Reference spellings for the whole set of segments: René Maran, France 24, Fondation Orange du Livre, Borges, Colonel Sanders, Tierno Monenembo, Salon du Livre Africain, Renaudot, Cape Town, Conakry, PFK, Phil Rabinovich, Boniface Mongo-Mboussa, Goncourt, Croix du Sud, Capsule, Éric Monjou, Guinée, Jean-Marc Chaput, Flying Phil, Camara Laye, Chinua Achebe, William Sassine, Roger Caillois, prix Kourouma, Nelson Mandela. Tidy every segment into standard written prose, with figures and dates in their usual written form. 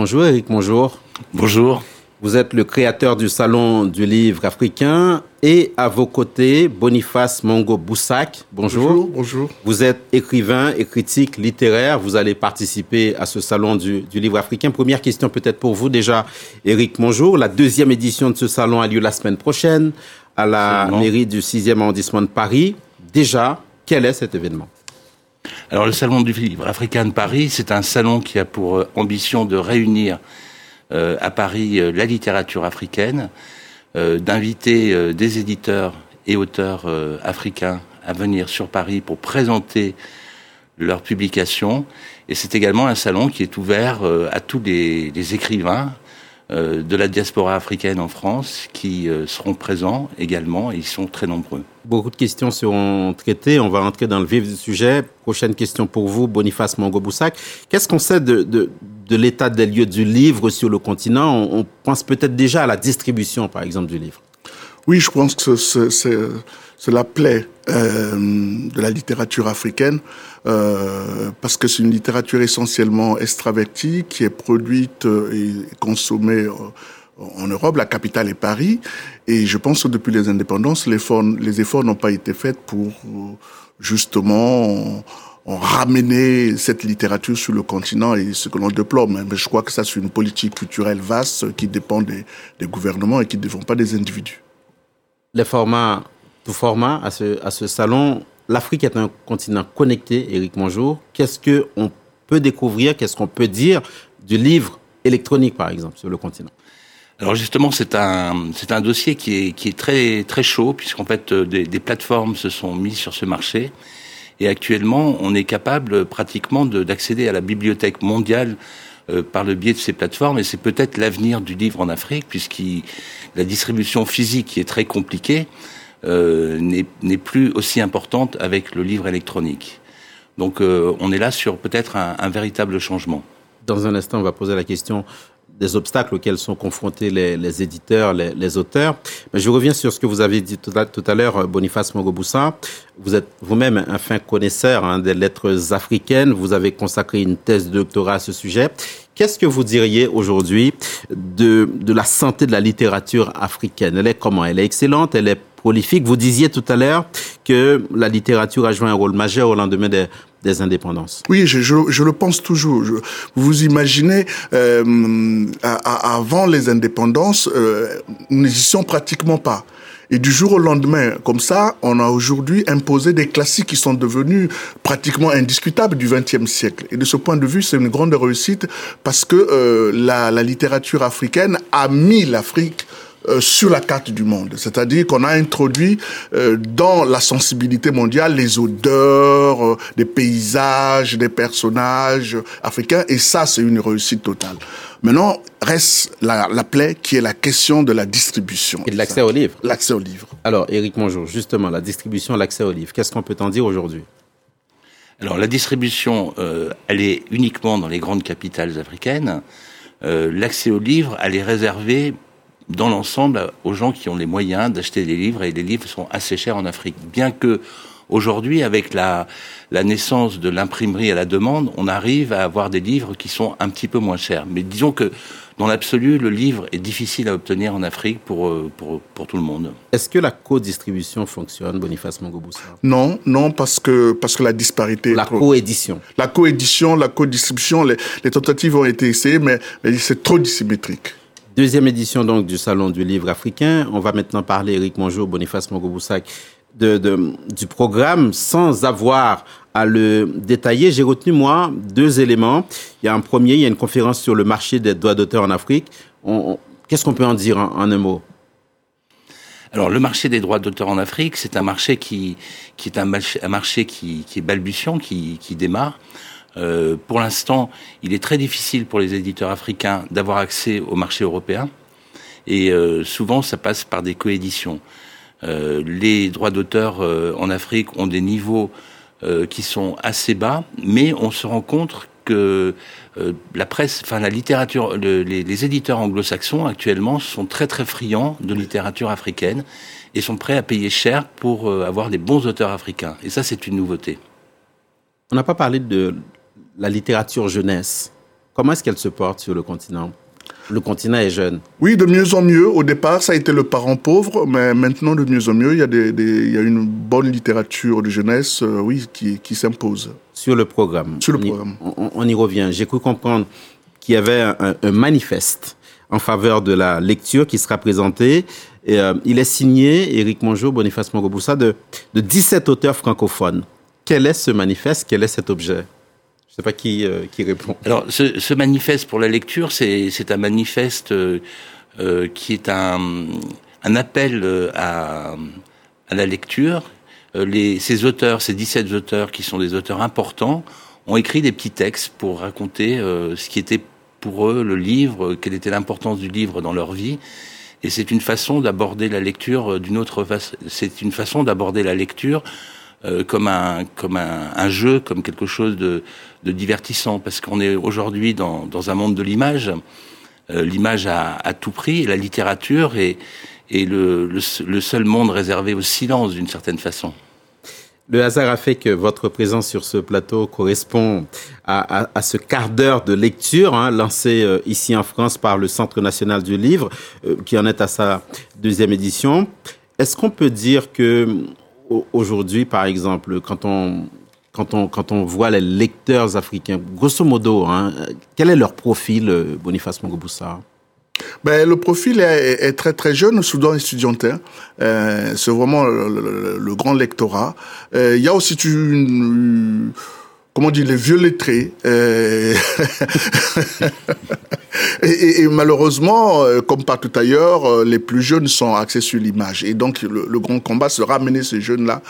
Bonjour Éric, bonjour. Bonjour. Vous êtes le créateur du Salon du Livre Africain et à vos côtés, Boniface Mongo-Mboussa. Bonjour. Bonjour, bonjour. Vous êtes écrivain et critique littéraire. Vous allez participer à ce Salon du Livre Africain. Première question peut-être pour vous déjà, Éric Monjou. La deuxième édition de ce salon a lieu la semaine prochaine à la mairie du 6e arrondissement de Paris. Déjà, quel est cet événement ? Alors le Salon du Livre Africain de Paris, c'est un salon qui a pour ambition de réunir à Paris la littérature africaine, d'inviter des éditeurs et auteurs africains à venir sur Paris pour présenter leurs publications. Et c'est également un salon qui est ouvert à tous les écrivains de la diaspora africaine en France qui seront présents également, et ils sont très nombreux. Beaucoup de questions seront traitées, on va entrer dans le vif du sujet. Prochaine question pour vous, Boniface Mongo-Mboussa. Qu'est-ce qu'on sait de l'état des lieux du livre sur le continent ? On pense peut-être déjà à la distribution, par exemple, du livre. Oui, je pense que cela plaît de la littérature africaine parce que c'est une littérature essentiellement extravertie qui est produite et consommée en Europe. La capitale est Paris et je pense que depuis les indépendances, les efforts n'ont pas été faits pour justement ramener cette littérature sur le continent et ce que l'on déplore. Mais je crois que ça, c'est une politique culturelle vaste qui dépend des gouvernements et qui ne dépend pas des individus. Les formats, tout format à ce salon, l'Afrique est un continent connecté, Éric Monjou. Qu'est-ce qu'on peut découvrir, qu'est-ce qu'on peut dire du livre électronique, par exemple, sur le continent ? Alors justement, c'est un dossier qui est très, très chaud, puisqu'en fait, des plateformes se sont mises sur ce marché. Et actuellement, on est capable pratiquement d'accéder à la bibliothèque mondiale par le biais de ces plateformes, et c'est peut-être l'avenir du livre en Afrique, puisque la distribution physique, qui est très compliquée, n'est plus aussi importante avec le livre électronique. Donc on est là sur peut-être un véritable changement. Dans un instant, on va poser la question des obstacles auxquels sont confrontés les éditeurs, les auteurs. Mais je reviens sur ce que vous avez dit tout à l'heure, Boniface Mongo-Mboussa. Vous êtes vous-même un fin connaisseur des lettres africaines. Vous avez consacré une thèse de doctorat à ce sujet. Qu'est-ce que vous diriez aujourd'hui de la santé de la littérature africaine ? Elle est comment ? Elle est excellente ? Elle est prolifique ? Vous disiez tout à l'heure que la littérature a joué un rôle majeur au lendemain des indépendances. Oui, je le pense toujours. Vous imaginez, avant les indépendances, nous n'existions pratiquement pas. Et du jour au lendemain, comme ça, on a aujourd'hui imposé des classiques qui sont devenus pratiquement indiscutables du XXe siècle. Et de ce point de vue, c'est une grande réussite parce que la littérature africaine a mis l'Afrique sur la carte du monde, c'est-à-dire qu'on a introduit dans la sensibilité mondiale les odeurs, des paysages, des personnages africains, et ça c'est une réussite totale. Maintenant reste la plaie qui est la question de la distribution. Et de l'accès aux livres. L'accès aux livres. Alors Éric Monjou, justement la distribution, l'accès aux livres, qu'est-ce qu'on peut en dire aujourd'hui ? Alors la distribution, elle est uniquement dans les grandes capitales africaines. L'accès aux livres, elle est réservée dans l'ensemble, aux gens qui ont les moyens d'acheter des livres, et les livres sont assez chers en Afrique. Bien que, aujourd'hui, avec la naissance de l'imprimerie à la demande, on arrive à avoir des livres qui sont un petit peu moins chers. Mais disons que, dans l'absolu, le livre est difficile à obtenir en Afrique pour tout le monde. Est-ce que la co-distribution fonctionne, Boniface Mongo-Mboussa ? Non, parce que la disparité... La co-édition. La co-édition, la co-distribution, les tentatives ont été essayées, mais c'est trop dissymétrique. Deuxième édition donc du Salon du Livre Africain. On va maintenant parler, Éric Monjou, Boniface Mongo-Mboussa, du programme sans avoir à le détailler. J'ai retenu, moi, deux éléments. Il y a un premier, il y a une conférence sur le marché des droits d'auteur en Afrique. Qu'est-ce qu'on peut en dire en un mot ? Alors, le marché des droits d'auteur en Afrique, c'est un marché qui est balbutiant, qui démarre. Pour l'instant, il est très difficile pour les éditeurs africains d'avoir accès au marché européen et souvent ça passe par des coéditions. Les droits d'auteur en Afrique ont des niveaux qui sont assez bas, mais on se rend compte que la presse, enfin la littérature, les éditeurs anglo-saxons actuellement sont très très friands de littérature africaine et sont prêts à payer cher pour avoir des bons auteurs africains. Et ça, c'est une nouveauté. On n'a pas parlé de la littérature jeunesse. Comment est-ce qu'elle se porte sur le continent ? Le continent est jeune. Oui, de mieux en mieux. Au départ, ça a été le parent pauvre, mais maintenant, de mieux en mieux, il y a, il y a une bonne littérature de jeunesse qui s'impose. Sur le programme. On y revient. J'ai cru comprendre qu'il y avait un manifeste en faveur de la lecture qui sera présenté. Et, il est signé, Éric Monjou, Boniface Mongo-Mboussa, de 17 auteurs francophones. Quel est ce manifeste ? Quel est cet objet ? Je ne sais pas qui répond. Alors, ce manifeste pour la lecture, c'est un manifeste qui est un appel à la lecture. Ces auteurs, ces 17 auteurs qui sont des auteurs importants, ont écrit des petits textes pour raconter ce qui était pour eux le livre, quelle était l'importance du livre dans leur vie. Et c'est une façon d'aborder la lecture d'une autre façon. C'est une façon d'aborder la lecture comme un jeu, comme quelque chose de divertissant, parce qu'on est aujourd'hui dans un monde de l'image, l'image à tout prix, et la littérature est le seul monde réservé au silence d'une certaine façon. Le hasard a fait que votre présence sur ce plateau correspond à ce quart d'heure de lecture lancé ici en France par le Centre national du livre, qui en est à sa 2e édition. Est-ce qu'on peut dire que aujourd'hui, par exemple, quand on voit les lecteurs africains, grosso modo, quel est leur profil, Boniface Mongo-Mboussa ? Ben, le profil est très très jeune, soudain étudiantin. C'est vraiment le grand lectorat. Il y a aussi les vieux lettrés. Et malheureusement, comme partout ailleurs, les plus jeunes sont axés sur l'image. Et donc, le grand combat sera ramener ces jeunes-là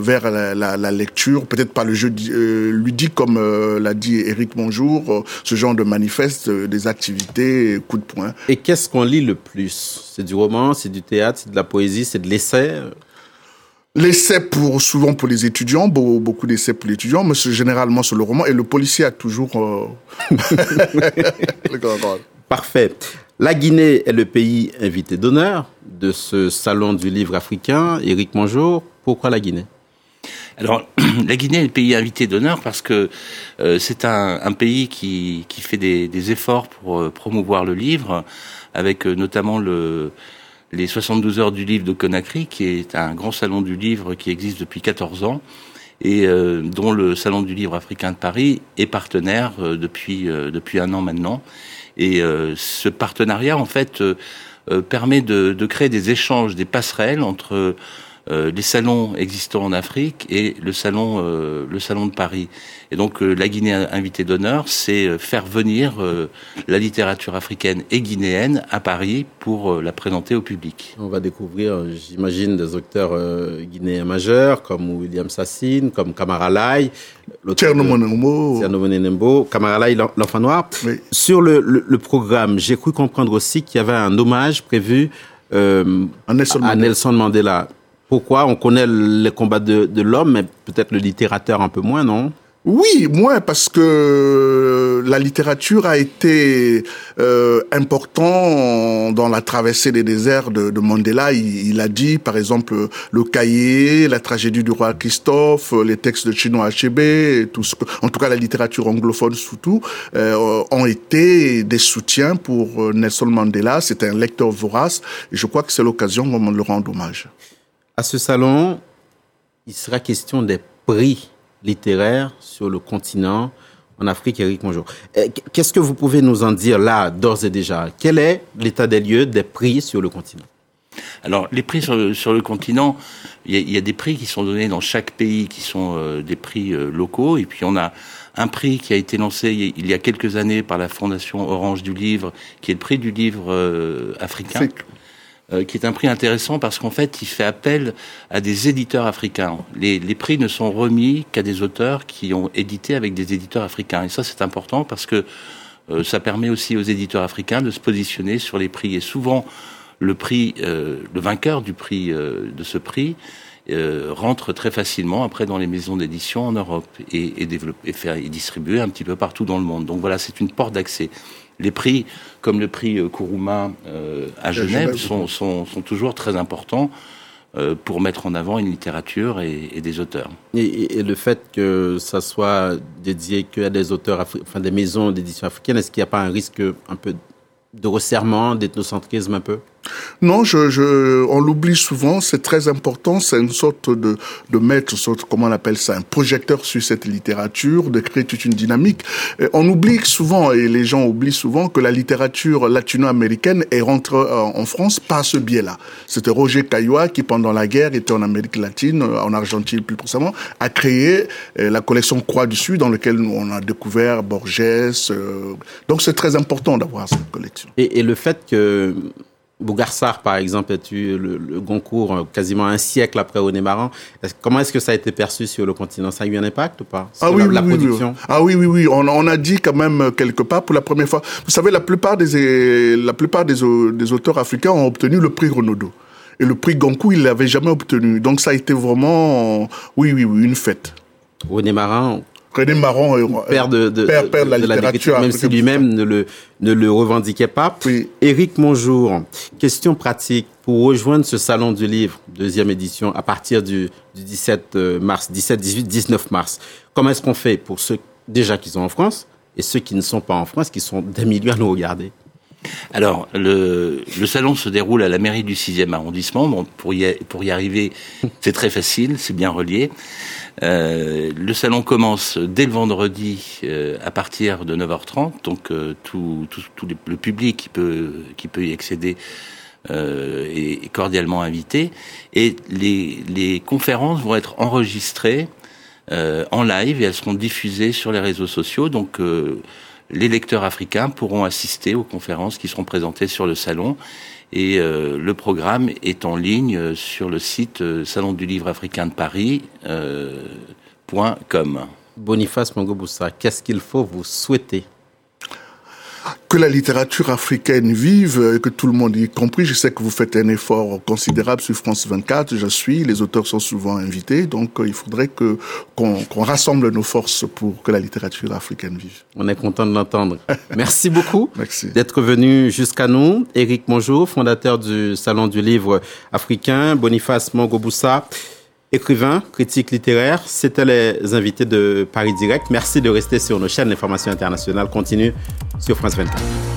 vers la lecture, peut-être pas le jeu ludique, comme l'a dit Éric Monjou, ce genre de manifeste, des activités, coups de poing. Et qu'est-ce qu'on lit le plus ? C'est du roman, c'est du théâtre, c'est de la poésie, c'est de l'essai ? L'essai souvent pour les étudiants, beaucoup d'essais pour les étudiants, mais c'est généralement sur le roman. Et le policier a toujours... le contrôle. Parfait. La Guinée est le pays invité d'honneur de ce Salon du Livre Africain. Éric Monjou, pourquoi la Guinée ? Alors, la Guinée est le pays invité d'honneur parce que c'est un pays qui fait des efforts pour promouvoir le livre, avec notamment les 72 heures du livre de Conakry, qui est un grand salon du livre qui existe depuis 14 ans et dont le Salon du Livre Africain de Paris est partenaire depuis un an maintenant. Et ce partenariat, en fait, permet de créer des échanges, des passerelles entre les salons existants en Afrique et le salon de Paris. Et donc, la Guinée invitée d'honneur, c'est faire venir la littérature africaine et guinéenne à Paris pour la présenter au public. On va découvrir, j'imagine, des auteurs guinéens majeurs comme William Sassine, comme Camara Laye, Tierno Monenembo, Camara Laye, l'enfant noir. Oui. Sur le programme, j'ai cru comprendre aussi qu'il y avait un hommage prévu à Nelson Mandela. Pourquoi ? On connaît les combats de l'homme, mais peut-être le littérateur un peu moins, non ? Oui, moins, parce que la littérature a été important dans la traversée des déserts de Mandela. Il a dit, par exemple, le cahier, la tragédie du roi Christophe, les textes de Chinua Achebe, tout ce que, en tout cas la littérature anglophone surtout, ont été des soutiens pour Nelson Mandela. C'était un lecteur vorace, et je crois que c'est l'occasion de le rendre hommage. À ce salon, il sera question des prix littéraires sur le continent, en Afrique. Éric Monjou, qu'est-ce que vous pouvez nous en dire là, d'ores et déjà ? Quel est l'état des lieux des prix sur le continent ? Alors, les prix sur le continent, il y a des prix qui sont donnés dans chaque pays, qui sont des prix locaux. Et puis, on a un prix qui a été lancé il y a quelques années par la Fondation Orange du Livre, qui est le prix du livre africain. Qui est un prix intéressant parce qu'en fait, il fait appel à des éditeurs africains. Les prix ne sont remis qu'à des auteurs qui ont édité avec des éditeurs africains. Et ça, c'est important parce que ça permet aussi aux éditeurs africains de se positionner sur les prix. Et souvent, le vainqueur du prix de ce prix rentre très facilement après dans les maisons d'édition en Europe et distribué un petit peu partout dans le monde. Donc voilà, c'est une porte d'accès. Les prix, comme le prix Kourouma à Genève, sont toujours très importants pour mettre en avant une littérature et des auteurs. Et le fait que ça soit dédié qu'à des auteurs, enfin des maisons d'édition africaines, est-ce qu'il n'y a pas un risque un peu de resserrement, d'ethnocentrisme un peu? Non, on l'oublie souvent, c'est très important, c'est une sorte de mettre, comment on appelle ça, un projecteur sur cette littérature, de créer toute une dynamique. Et on oublie souvent, et les gens oublient souvent, que la littérature latino-américaine est rentrée en France par ce biais-là. C'était Roger Caillois qui, pendant la guerre, était en Amérique latine, en Argentine plus précisément, a créé la collection Croix du Sud, dans laquelle on a découvert Borges. Donc c'est très important d'avoir cette collection. Et le fait que Bougarsart, par exemple, a eu le Goncourt quasiment un siècle après René Maran. Comment est-ce que ça a été perçu sur le continent? Ça a eu un impact ou pas? Production. Oui. On a dit quand même quelque part pour la première fois. Vous savez, la plupart des auteurs africains ont obtenu le prix Renaudot. Et le prix Goncourt, ils ne l'avaient jamais obtenu. Donc ça a été vraiment, oui, une fête. René Maran, père de la littérature, même si lui-même ne le revendiquait pas. Oui. Éric Monjou, question pratique pour rejoindre ce Salon du Livre, deuxième édition, à partir du 17 mars, 17, 18, 19 mars. Comment est-ce qu'on fait pour ceux déjà qui sont en France et ceux qui ne sont pas en France, qui sont des millions à nous regarder? Alors, le salon se déroule à la mairie du 6e arrondissement. Bon, pour y arriver, c'est très facile, c'est bien relié. Le salon commence dès le vendredi à partir de 9h30. Donc, tout le public qui peut y accéder est cordialement invité. Et les conférences vont être enregistrées en live et elles seront diffusées sur les réseaux sociaux. Donc, les lecteurs africains pourront assister aux conférences qui seront présentées sur le salon. Et le programme est en ligne sur le site Salon du Livre Africain de Paris.com. Boniface Mongo-Mboussa, qu'est-ce qu'il faut vous souhaiter? Que la littérature africaine vive, et que tout le monde y compris. Je sais que vous faites un effort considérable sur France 24. Les auteurs sont souvent invités. Donc, il faudrait qu'on rassemble nos forces pour que la littérature africaine vive. On est content de l'entendre. Merci beaucoup d'être venu jusqu'à nous. Éric Monjou, fondateur du Salon du Livre Africain. Boniface Mongo-Mboussa, écrivain, critique littéraire, c'était les invités de Paris Direct. Merci de rester sur nos chaînes. L'information internationale continue sur France 24.